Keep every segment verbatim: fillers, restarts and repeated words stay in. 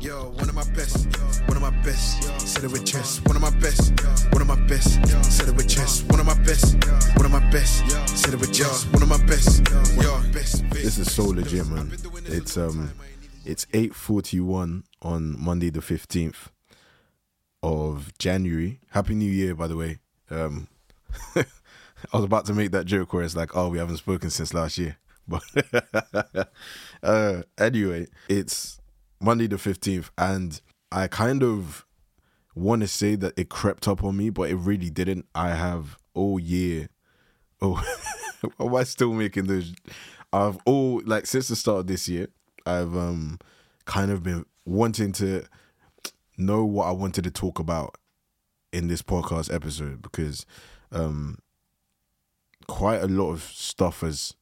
Yo, one of my best, one of my best, said it with chest. One of my best, one of my best, said it with chest. One of my best, one of my best, said it with chest. One of my best, yo. This is so legit, man. It's um, it's eight forty-one on Monday the fifteenth of January. Happy New Year, by the way. Um, I was about to make that joke where it's like, oh, we haven't spoken since last year. But uh, anyway, it's Monday the fifteenth, and I kind of want to say that it crept up on me, but it really didn't. I have all year. Oh, am I still making those? I've all, like, since the start of this year, I've um kind of been wanting to know what I wanted to talk about in this podcast episode, because um quite a lot of stuff has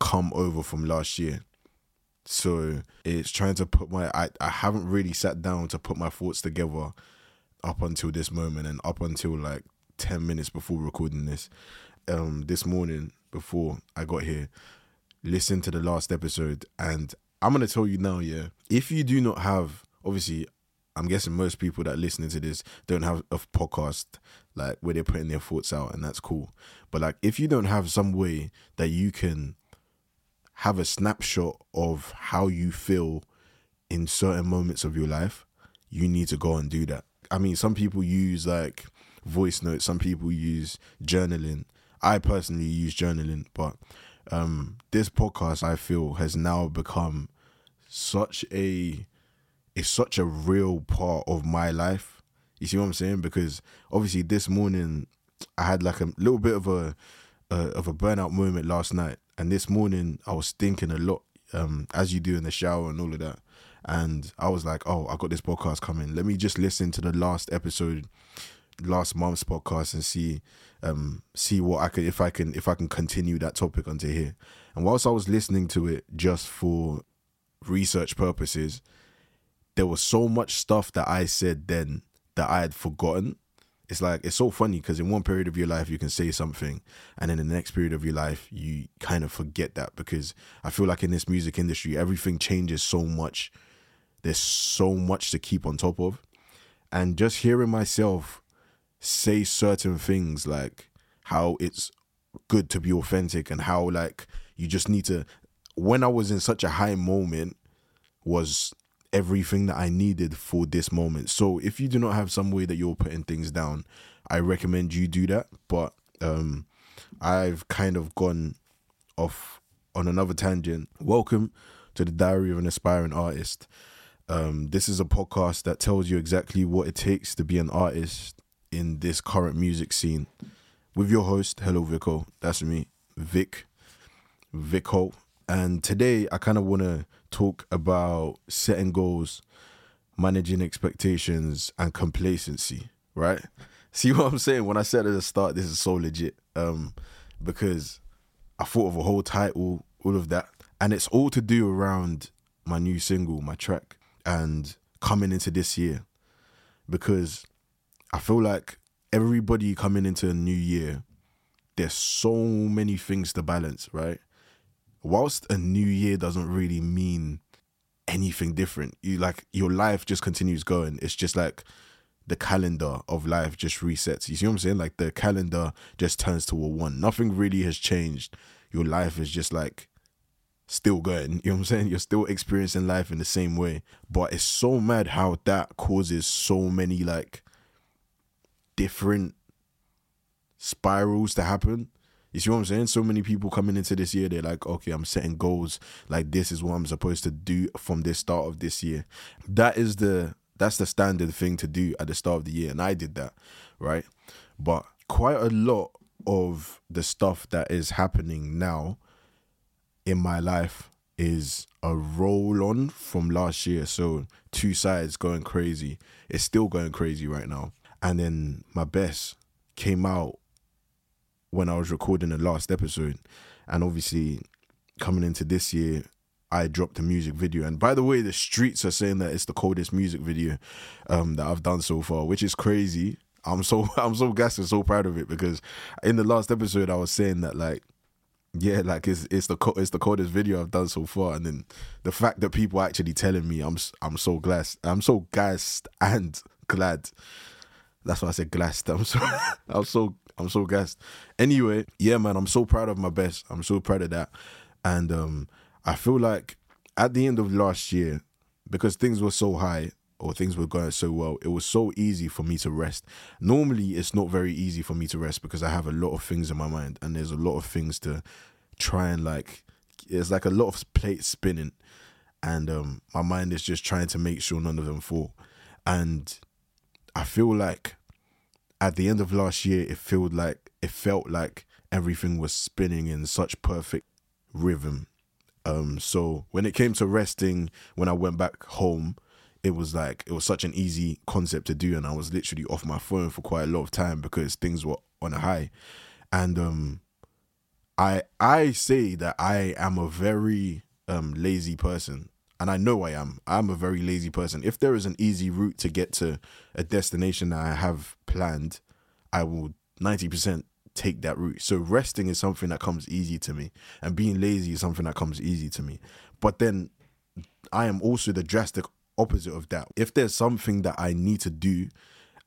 come over from last year, so it's trying to put my I, I haven't really sat down to put my thoughts together up until this moment, and up until like ten minutes before recording this um this morning before I got here. Listen to the last episode, and I'm gonna tell you now, yeah, if you do not have, obviously I'm guessing most people that are listening to this don't have a podcast like where they're putting their thoughts out, and that's cool, but like if you don't have some way that you can have a snapshot of how you feel in certain moments of your life, you need to go and do that. I mean, some people use like voice notes, some people use journaling. I personally use journaling, but um, this podcast, I feel, has now become such a, it's such a real part of my life. You see what I'm saying? Because obviously this morning I had like a little bit of a, uh, of a burnout moment last night. And this morning, I was thinking a lot, um, as you do in the shower and all of that. And I was like, oh, I got this podcast coming. Let me just listen to the last episode, last month's podcast, and see um, see what I could, if I can if I can continue that topic onto here. And whilst I was listening to it just for research purposes, there was so much stuff that I said then that I had forgotten. It's like, it's so funny because in one period of your life, you can say something, and then in the next period of your life, you kind of forget that, because I feel like in this music industry, everything changes so much. There's so much to keep on top of. And just hearing myself say certain things, like how it's good to be authentic, and how like you just need to, when I was in such a high moment, was everything that I needed for this moment. So if you do not have some way that you're putting things down, I recommend you do that. But um, I've kind of gone off on another tangent. Welcome to the Diary of an Aspiring Artist. Um, this is a podcast that tells you exactly what it takes to be an artist in this current music scene, with your host, Hello Vico. That's me, Vic, Vico. And today I kind of want to talk about setting goals, managing expectations, and complacency, right? See what I'm saying? When I said at the start, this is so legit, um, because I thought of a whole title, all of that. And it's all to do around my new single, my track, and coming into this year. Because I feel like everybody coming into a new year, there's so many things to balance, right? Whilst a new year doesn't really mean anything different, you like your life just continues going. It's just like the calendar of life just resets. You see what I'm saying? Like the calendar just turns to a one. Nothing really has changed. Your life is just like still going. You know what I'm saying? You're still experiencing life in the same way. But it's so mad how that causes so many like different spirals to happen. You see what I'm saying? So many people coming into this year, they're like, okay, I'm setting goals. Like, this is what I'm supposed to do from the start of this year. That is the, that's the standard thing to do at the start of the year. And I did that, right? But quite a lot of the stuff that is happening now in my life is a roll on from last year. So two sides going crazy. It's still going crazy right now. And then my best came out when I was recording the last episode, and obviously coming into this year, I dropped a music video. And by the way, the streets are saying that it's the coldest music video um, that I've done so far, which is crazy. I'm so I'm so gassed and so proud of it, because in the last episode I was saying that like Yeah, like it's it's the it's the coldest video I've done so far, and then the fact that people are actually telling me, I'm I'm so glad, I'm so gassed and glad. That's why I said glassed. I'm so I'm so I'm so gassed. Anyway, yeah, man, I'm so proud of my best. I'm so proud of that, and um, I feel like at the end of last year, because things were so high or things were going so well, it was so easy for me to rest. Normally, it's not very easy for me to rest because I have a lot of things in my mind, and there's a lot of things to try and like. It's like a lot of plates spinning, and um, my mind is just trying to make sure none of them fall. And I feel like at the end of last year, it felt like it felt like everything was spinning in such perfect rhythm. Um, so when it came to resting, when I went back home, it was like, it was such an easy concept to do. And I was literally off my phone for quite a lot of time because things were on a high. And um, I I say that I am a very um, lazy person. And I know I am. I'm a very lazy person. If there is an easy route to get to a destination that I have planned, I will ninety percent take that route. So resting is something that comes easy to me, and being lazy is something that comes easy to me. But then I am also the drastic opposite of that. If there's something that I need to do,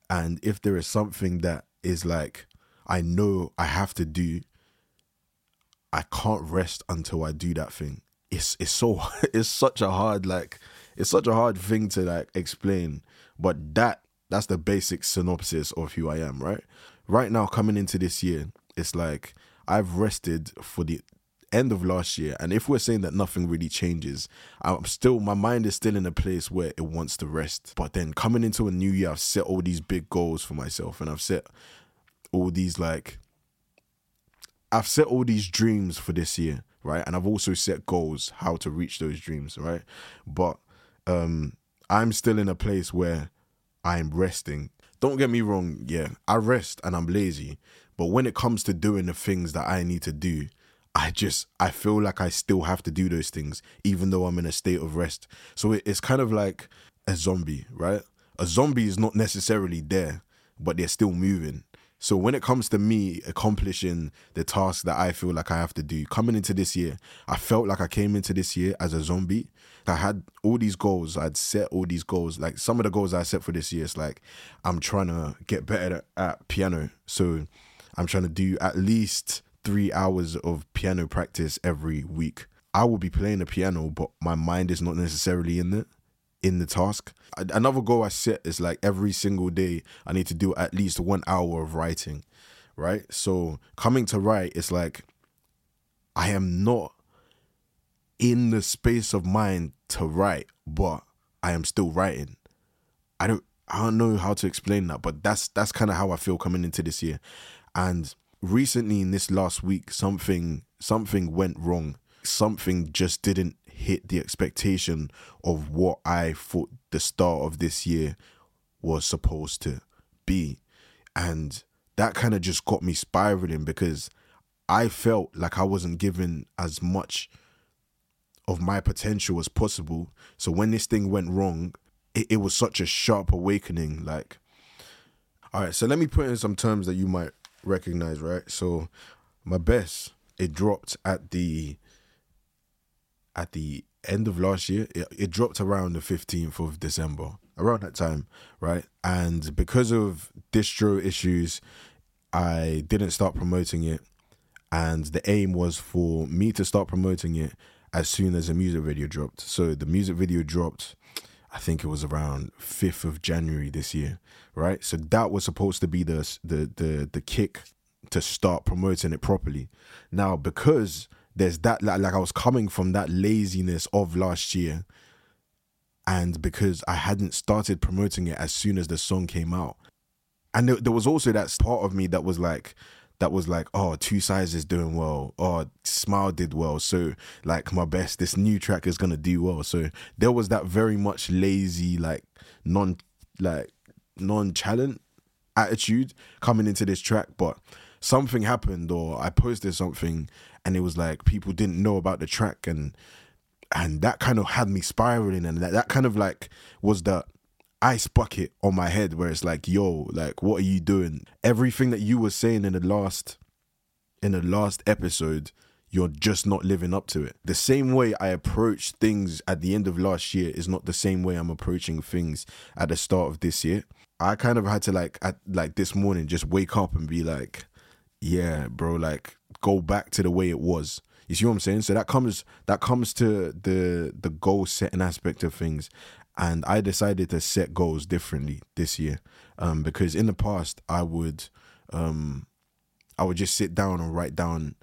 and if there is something that is like I know I have to do, I can't rest until I do that thing. It's it's so it's such a hard like it's such a hard thing to like explain, but that that's the basic synopsis of who I am, right? Right now, coming into this year, it's like I've rested for the end of last year, and if we're saying that nothing really changes, I'm still my mind is still in a place where it wants to rest. But then coming into a new year, I've set all these big goals for myself, and I've set all these like I've set all these dreams for this year, right? And I've also set goals how to reach those dreams, right? But um, I'm still in a place where I'm resting. Don't get me wrong, yeah, I rest and I'm lazy, but when it comes to doing the things that I need to do, I just, I feel like I still have to do those things, even though I'm in a state of rest. So it's kind of like a zombie, right? A zombie is not necessarily there, but they're still moving. So when it comes to me accomplishing the tasks that I feel like I have to do, coming into this year, I felt like I came into this year as a zombie. I had all these goals. I'd set all these goals. Like some of the goals I set for this year, it's like I'm trying to get better at piano. So I'm trying to do at least three hours of piano practice every week. I will be playing the piano, but my mind is not necessarily in it. in the task. Another goal I set is like every single day I need to do at least one hour of writing, right? So coming to write, it's like I am not in the space of mind to write, but I am still writing. I don't I don't know how to explain that, but that's that's kind of how I feel coming into this year. And recently in this last week, something something went wrong. Something just didn't hit the expectation of what I thought the start of this year was supposed to be. And that kind of just got me spiraling because I felt like I wasn't given as much of my potential as possible. So when this thing went wrong, it, it was such a sharp awakening. Like, all right, so let me put in some terms that you might recognize, right? So my best, it dropped at the At the end of last year, it, it dropped around the fifteenth of December, around that time, right? And because of distro issues, I didn't start promoting it. And the aim was for me to start promoting it as soon as the music video dropped. So the music video dropped, I think it was around fifth of January this year, right? So that was supposed to be the the the, the kick to start promoting it properly. Now, because there's that, like, like I was coming from that laziness of last year, and because I hadn't started promoting it as soon as the song came out. And there, there was also that part of me that was like, that was like, oh, Two Sides is doing well. Oh, Smile did well. So like my best, this new track is going to do well. So there was that very much lazy, like non, like nonchalant attitude coming into this track, but something happened, or I posted something and it was like people didn't know about the track, and and that kind of had me spiraling, and that, that kind of like was the ice bucket on my head where it's like, yo, like what are you doing? Everything that you were saying in the last in the last episode, you're just not living up to it. The same way I approached things at the end of last year is not the same way I'm approaching things at the start of this year. I kind of had to like, at, like this morning, just wake up and be like, yeah, bro, like go back to the way it was. You see what I'm saying? So that comes that comes to the the goal setting aspect of things. And I decided to set goals differently this year, um, because in the past I would, um, I would just sit down and write down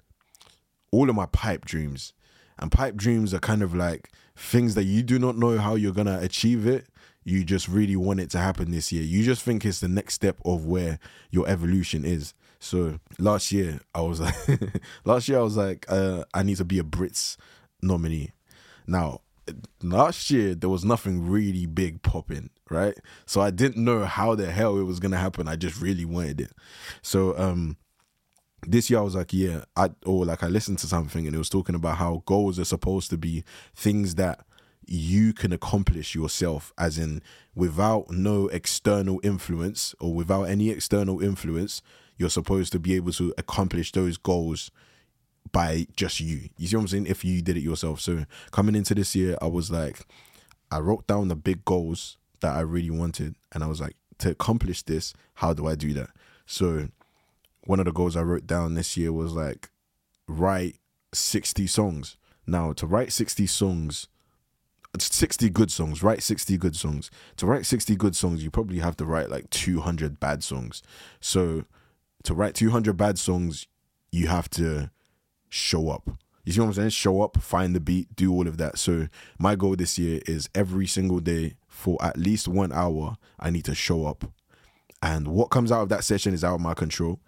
all of my pipe dreams. And pipe dreams are kind of like things that you do not know how you're gonna achieve it. You just really want it to happen this year. You just think it's the next step of where your evolution is. So last year I was like, last year I was like, uh, I need to be a Brits nominee. Now, last year there was nothing really big popping, right? So I didn't know how the hell it was gonna happen. I just really wanted it. So um, this year I was like, yeah, I or like I listened to something and it was talking about how goals are supposed to be things that you can accomplish yourself, as in without no external influence or without any external influence. You're supposed to be able to accomplish those goals by just you. You see what I'm saying? If you did it yourself. So coming into this year, I was like, I wrote down the big goals that I really wanted. And I was like, to accomplish this, how do I do that? So one of the goals I wrote down this year was like, write sixty songs. Now to write sixty songs, sixty good songs, write sixty good songs. To write sixty good songs, you probably have to write like two hundred bad songs. So to write two hundred bad songs, you have to show up. You see what I'm saying? Show up, find the beat, do all of that. So my goal this year is every single day for at least one hour, I need to show up. And what comes out of that session is out of my control.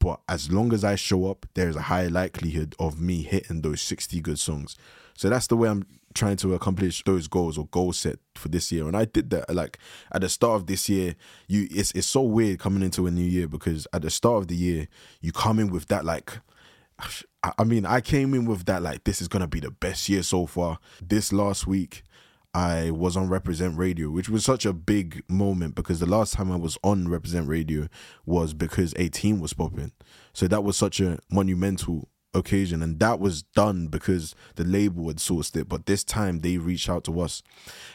But as long as I show up, there's a high likelihood of me hitting those sixty good songs. So that's the way I'm trying to accomplish those goals or goal set for this year. And I did that like at the start of this year. You it's it's so weird coming into a new year, because at the start of the year you come in with that like, I mean I came in with that like, this is gonna be the best year so far. This last week I was on Represent Radio, which was such a big moment, because the last time I was on Represent Radio was because eighteen was popping. So that was such a monumental occasion, and that was done because the label had sourced it, but this time they reached out to us.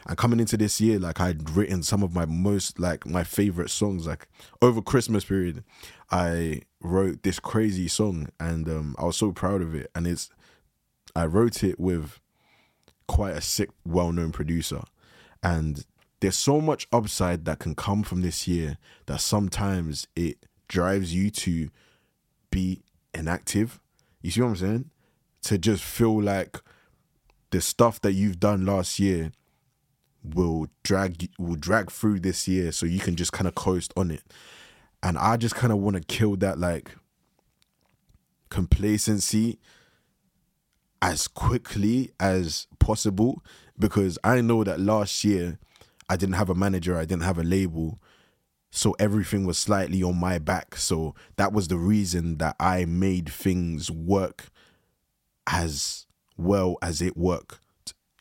And coming into this year, like I'd written some of my most like my favorite songs. Like over Christmas period I wrote this crazy song, and um I was so proud of it. And it's I wrote it with quite a sick well-known producer, and there's so much upside that can come from this year that sometimes it drives you to be inactive. You see what I'm saying? To just feel like the stuff that you've done last year will drag will drag through this year, so you can just kind of coast on it. And I just kind of want to kill that like complacency as quickly as possible, because I know that last year I didn't have a manager, I didn't have a label. So everything was slightly on my back. So that was the reason that I made things work as well as it worked.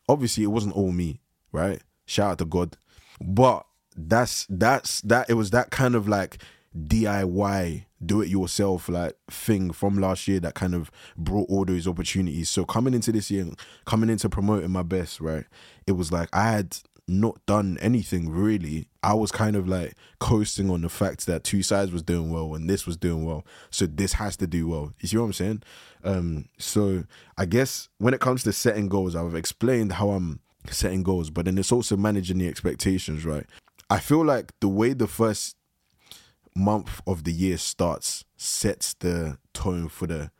Obviously, it wasn't all me, right? Shout out to God. But that's that's that. It was that kind of like D I Y, do it yourself like thing from last year that kind of brought all those opportunities. So coming into this year, coming into promoting my best, right? It was like I had not done anything really. I was kind of like coasting on the fact that Two Sides was doing well and this was doing well, so this has to do well. You see what I'm saying? Um so I guess when it comes to setting goals, I've explained how I'm setting goals, but then it's also managing the expectations, right? I feel like the way the first month of the year starts sets the tone for the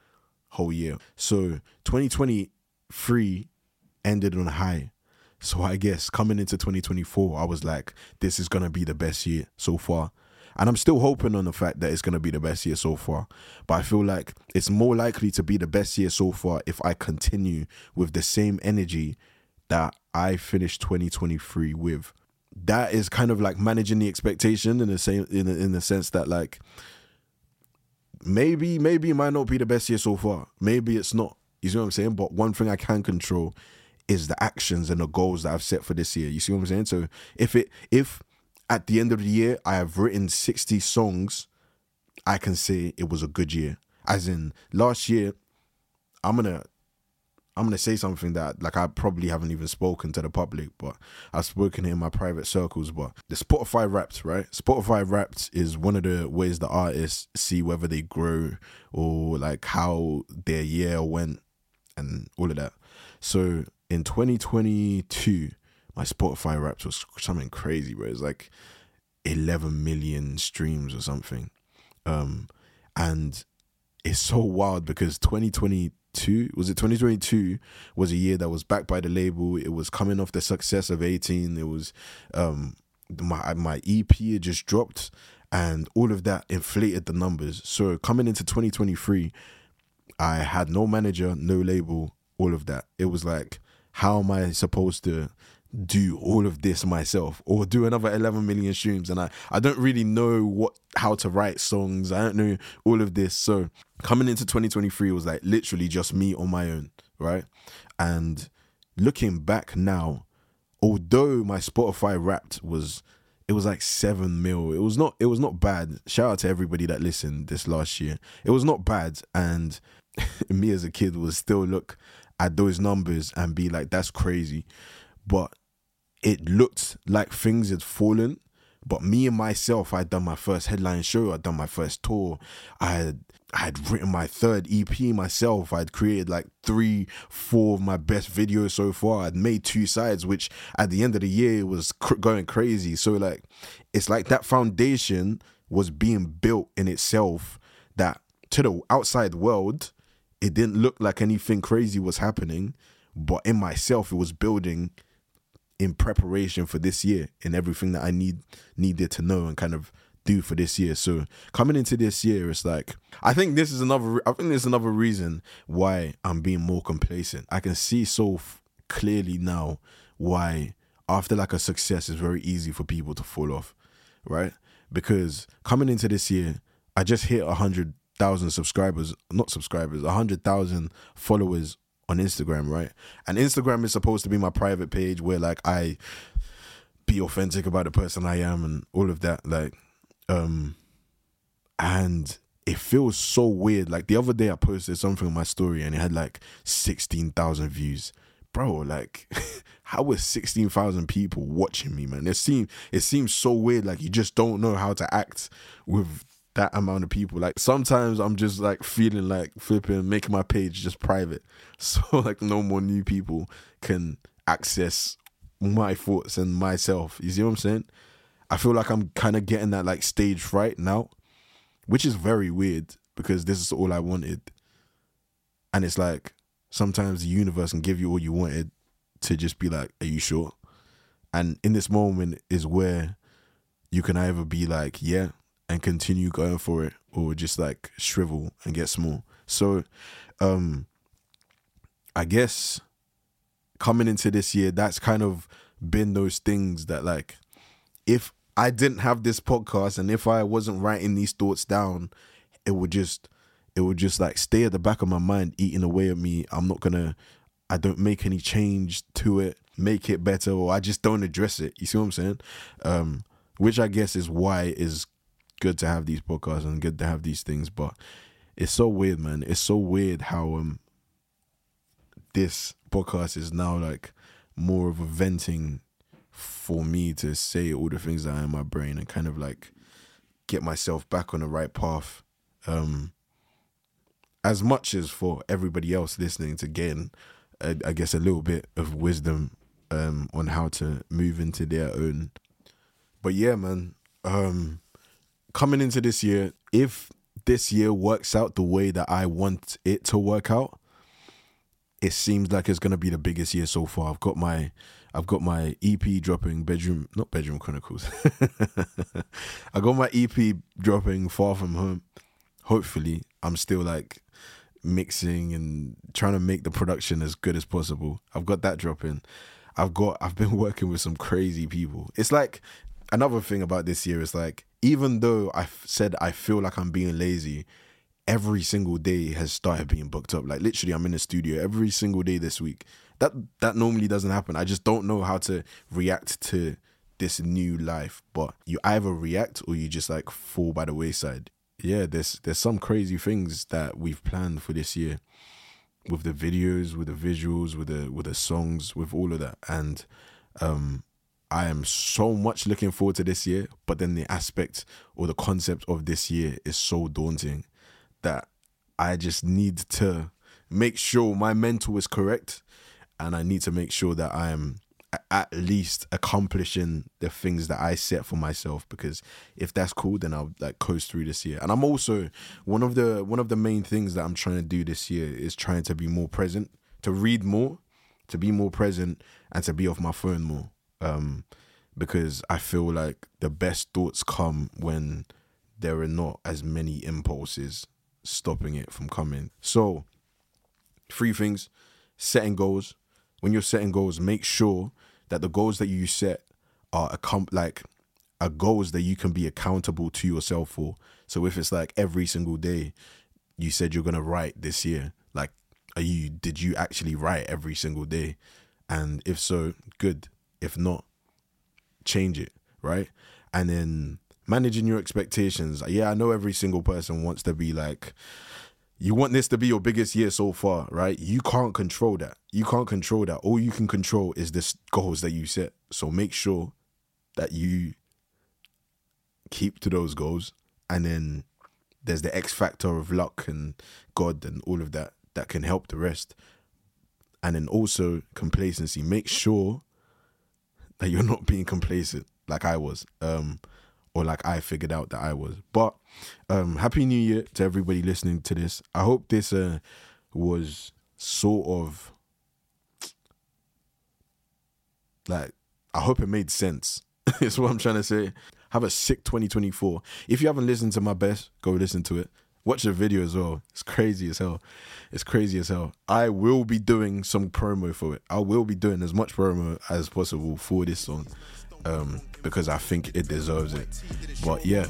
whole year. So twenty twenty-three ended on a high. So I guess coming into twenty twenty-four, I was like, this is going to be the best year so far. And I'm still hoping on the fact that it's going to be the best year so far. But I feel like it's more likely to be the best year so far if I continue with the same energy that I finished twenty twenty-three with. That is kind of like managing the expectation in the same in the, in the sense that like, maybe, maybe it might not be the best year so far. Maybe it's not. You see what I'm saying? But one thing I can control is the actions and the goals that I've set for this year. You see what I'm saying? So if it if at the end of the year I have written sixty songs, I can say it was a good year. As in last year I'm gonna I'm gonna say something that, like, I probably haven't even spoken to the public, but I've spoken in my private circles. But the Spotify Wrapped, right? Spotify Wrapped is one of the ways the artists see whether they grow or like how their year went and all of that. So in twenty twenty-two, my Spotify Wrapped was something crazy, bro. It's like eleven million streams or something. Um, and it's so wild because twenty twenty-two, was it twenty twenty-two was a year that was backed by the label. It was coming off the success of eighteen. It was, um, my, my E P had just dropped and all of that inflated the numbers. So coming into twenty twenty-three, I had no manager, no label, all of that. It was like, how am I supposed to do all of this myself or do another eleven million streams? And I, I don't really know what how to write songs. I don't know all of this. So coming into twenty twenty-three was like literally just me on my own, right? And looking back now, although my Spotify Wrapped was, it was like seven mil. It was not, it was not bad. Shout out to everybody that listened this last year. It was not bad. And me as a kid was still look at those numbers and be like, that's crazy. But it looked like things had fallen. But me and myself, I'd done my first headline show. I'd done my first tour. I had, I had written my third E P myself. I'd created like three, four of my best videos so far. I'd made two sides, which at the end of the year was cr- going crazy. So like, it's like that foundation was being built in itself that to the outside world, it didn't look like anything crazy was happening. But in myself, it was building in preparation for this year and everything that I need needed to know and kind of do for this year. So coming into this year, it's like, I think this is another, I think there's another reason why I'm being more complacent. I can see so f- clearly now why after like a success, it's very easy for people to fall off, right? Because coming into this year, I just hit one hundred thousand subscribers, not subscribers, one hundred thousand followers on Instagram, right? And Instagram is supposed to be my private page where like I be authentic about the person I am and all of that, like, um and it feels so weird. Like the other day I posted something on my story and it had like sixteen thousand views, bro. Like how was sixteen thousand people watching me, man? It seemed it seems so weird. Like you just don't know how to act with that amount of people. Like sometimes I'm just like feeling like flipping, making my page just private so like no more new people can access my thoughts and myself. You see what I'm saying? I feel like I'm kind of getting that like stage fright now, which is very weird because this is all I wanted. And it's like sometimes the universe can give you all you wanted to just be like, are you sure? And in this moment is where you can either be like, yeah, and continue going for it, or just like shrivel and get small. So um I guess coming into this year, that's kind of been those things that like, if I didn't have this podcast and if I wasn't writing these thoughts down, it would just it would just like stay at the back of my mind, eating away at me. I'm not gonna I don't make any change to it, make it better, or I just don't address it. You see what I'm saying? Um which I guess is why is good to have these podcasts and good to have these things. But it's so weird, man. It's so weird how um this podcast is now like more of a venting for me to say all the things that are in my brain and kind of like get myself back on the right path. Um, as much as for everybody else listening to gain, I, I guess, a little bit of wisdom um on how to move into their own. But yeah, man. Um. Coming into this year, if this year works out the way that I want it to work out, it seems like it's gonna be the biggest year so far. I've got my, I've got my E P dropping, bedroom, not bedroom chronicles. I got my E P dropping, Far From Home. Hopefully, I'm still like mixing and trying to make the production as good as possible. I've got that dropping. I've got, I've been working with some crazy people. It's like another thing about this year is like, even though I said I feel like I'm being lazy, every single day has started being booked up. Like literally, I'm in the studio every single day this week. That that normally doesn't happen. I just don't know how to react to this new life. But you either react or you just like fall by the wayside. Yeah, there's there's some crazy things that we've planned for this year. with the videos, with the visuals, with the with the songs, with all of that. And um, I am so much looking forward to this year, but then the aspect or the concept of this year is so daunting that I just need to make sure my mental is correct, and I need to make sure that I am at least accomplishing the things that I set for myself, because if that's cool, then I'll like coast through this year. And I'm also one of the one of the main things that I'm trying to do this year is trying to be more present, to read more, to be more present, and to be off my phone more, um because I feel like the best thoughts come when there are not as many impulses stopping it from coming. So three things: setting goals. When you're setting goals, make sure that the goals that you set are accom- like are goals that you can be accountable to yourself for. So if it's like every single day you said you're gonna write this year, like are you did you actually write every single day? And if so, good. If not, change it, right? And then managing your expectations. Yeah, I know every single person wants to be like, you want this to be your biggest year so far, right? You can't control that. You can't control that. All you can control is the goals that you set. So make sure that you keep to those goals. And then there's the X factor of luck and God and all of that that can help the rest. And then also complacency. Make sure that you're not being complacent like I was. Um... Or like I figured out that I was. But um, happy new year to everybody listening to this. I hope this uh, was sort of like, I hope it made sense. It's what I'm trying to say. Have a sick twenty twenty-four. If you haven't listened to my best, go listen to it. Watch the video as well. It's crazy as hell. It's crazy as hell. I will be doing some promo for it. I will be doing as much promo as possible for this song. Um, because I think it deserves it. But yeah,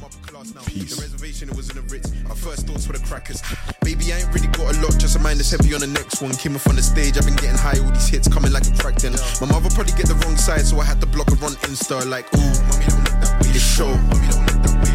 peace. The reservation was in the Ritz. Our first thoughts for the crackers. Baby, I ain't really got a lot, just a mind that's heavy on the next one. Came off on the stage, I've been getting high, all these hits coming like a cracked in. My mother probably get the wrong side, so I had to block her on Insta. Like, ooh, mommy don't look that way, it's show. Mommy don't look that way.